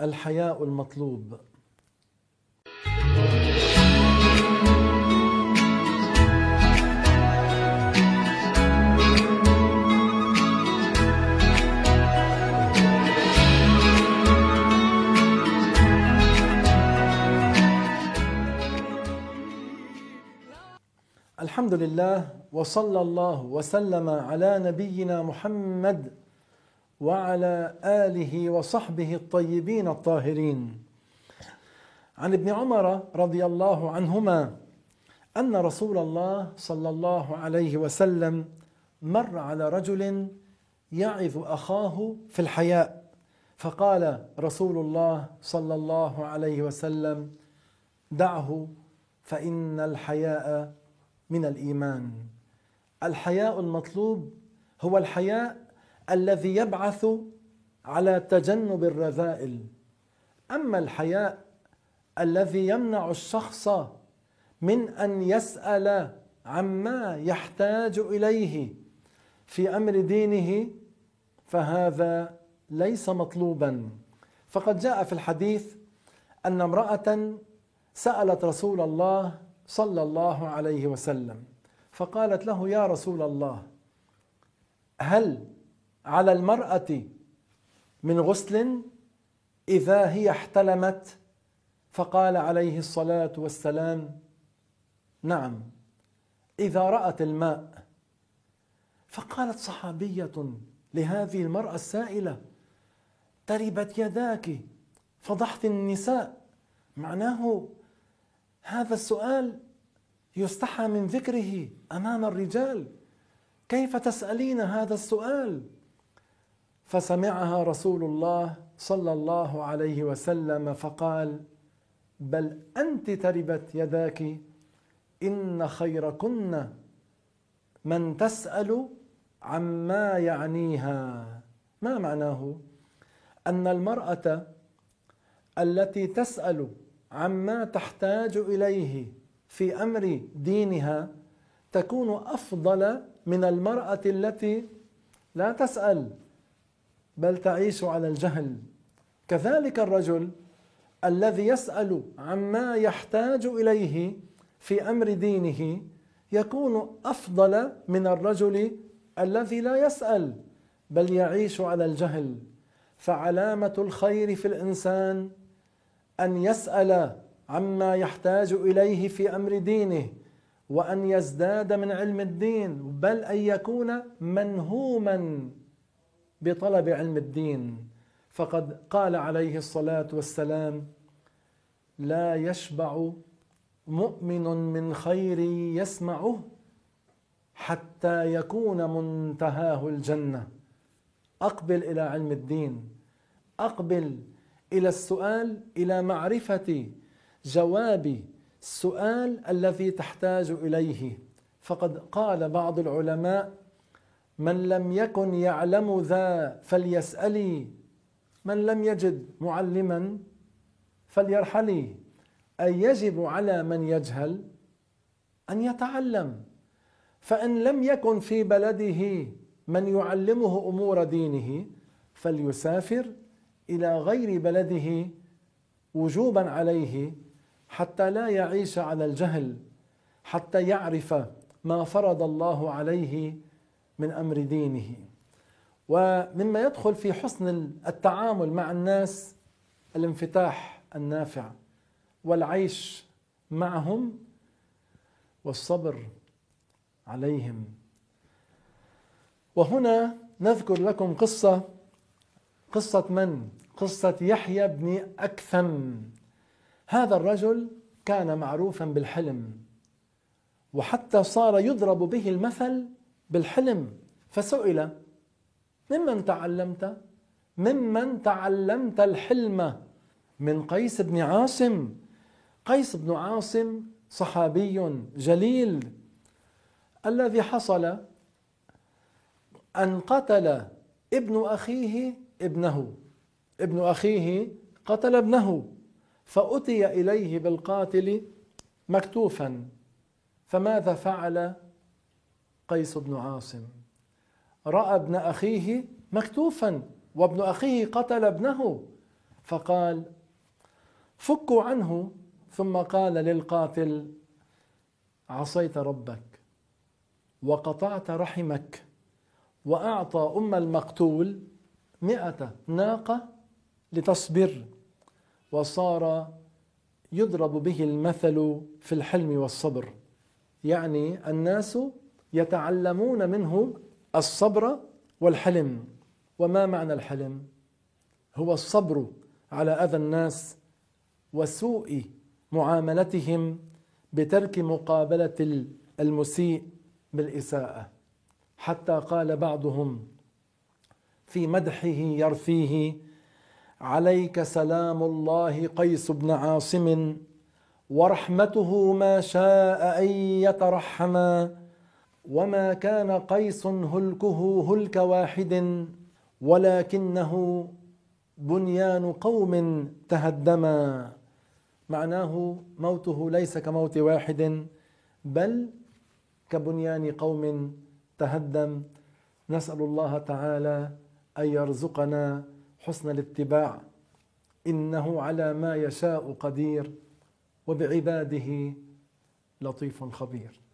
الحياء المطلوب. الحمد لله وصلى الله وسلم على نبينا محمد وعلى آله وصحبه الطيبين الطاهرين. عن ابن عمر رضي الله عنهما أن رسول الله صلى الله عليه وسلم مر على رجل يعظ أخاه في الحياء، فقال رسول الله صلى الله عليه وسلم: دعه فإن الحياء من الإيمان. الحياء المطلوب هو الحياء الذي يبعث على تجنب الرذائل. أما الحياء الذي يمنع الشخص من أن يسأل عما يحتاج إليه في أمر دينه فهذا ليس مطلوبا، فقد جاء في الحديث أن امرأة سألت رسول الله صلى الله عليه وسلم فقالت له: يا رسول الله، هل على المرأة من غسل إذا هي احتلمت؟ فقال عليه الصلاة والسلام: نعم، إذا رأت الماء. فقالت صحابية لهذه المرأة السائلة: تربت يداك، فضحت النساء. معناه هذا السؤال يستحى من ذكره أمام الرجال، كيف تسألين هذا السؤال؟ فسمعها رسول الله صلى الله عليه وسلم فقال: بل أنت تربت يداك، إن خيركن من تسأل عما يعنيها. ما معناه؟ أن المرأة التي تسأل عما تحتاج إليه في أمر دينها تكون أفضل من المرأة التي لا تسأل بل تعيش على الجهل. كذلك الرجل الذي يسأل عما يحتاج إليه في أمر دينه يكون أفضل من الرجل الذي لا يسأل بل يعيش على الجهل. فعلامة الخير في الإنسان أن يسأل عما يحتاج إليه في أمر دينه، وأن يزداد من علم الدين، بل أن يكون منهوما بطلب علم الدين. فقد قال عليه الصلاة والسلام: لا يشبع مؤمن من خير يسمعه حتى يكون منتهاه الجنة. أقبل إلى علم الدين، أقبل إلى السؤال، إلى معرفة جواب السؤال الذي تحتاج إليه. فقد قال بعض العلماء: من لم يكن يعلم ذا فليسألي، من لم يجد معلما فليرحلي. أي يجب على من يجهل أن يتعلم، فإن لم يكن في بلده من يعلمه أمور دينه فليسافر إلى غير بلده وجوبا عليه، حتى لا يعيش على الجهل، حتى يعرف ما فرض الله عليه من أمر دينه. ومما يدخل في حسن التعامل مع الناس الانفتاح النافع، والعيش معهم، والصبر عليهم. وهنا نذكر لكم قصة من؟ قصة يحيى بن أكثم. هذا الرجل كان معروفا بالحلم، وحتى صار يضرب به المثل بالحلم. فسئل: ممن تعلمت الحلم؟ من قيس بن عاصم. قيس بن عاصم صحابي جليل، الذي حصل أن قتل ابن أخيه قتل ابنه، فأتي إليه بالقاتل مكتوفا. فماذا فعل قيس بن عاصم؟ رأى ابن أخيه مكتوفا، وابن أخيه قتل ابنه، فقال: فكوا عنه. ثم قال للقاتل: عصيت ربك وقطعت رحمك، وأعطى أم المقتول 100 ناقة لتصبر، وصار يضرب به المثل في الحلم والصبر، يعني الناس يتعلمون منه الصبر والحلم. وما معنى الحلم؟ هو الصبر على أذى الناس وسوء معاملتهم بترك مقابلة المسيء بالإساءة، حتى قال بعضهم في مدحه يرثيه: عليك سلام الله قيس بن عاصم، ورحمته ما شاء أن يترحما، وما كان قيس هلكه هلك واحد، ولكنه بنيان قوم تهدما. معناه موته ليس كموت واحد، بل كبنيان قوم تهدم. نسأل الله تعالى أن يرزقنا حسن الاتباع، إنه على ما يشاء قدير، وبعباده لطيف خبير.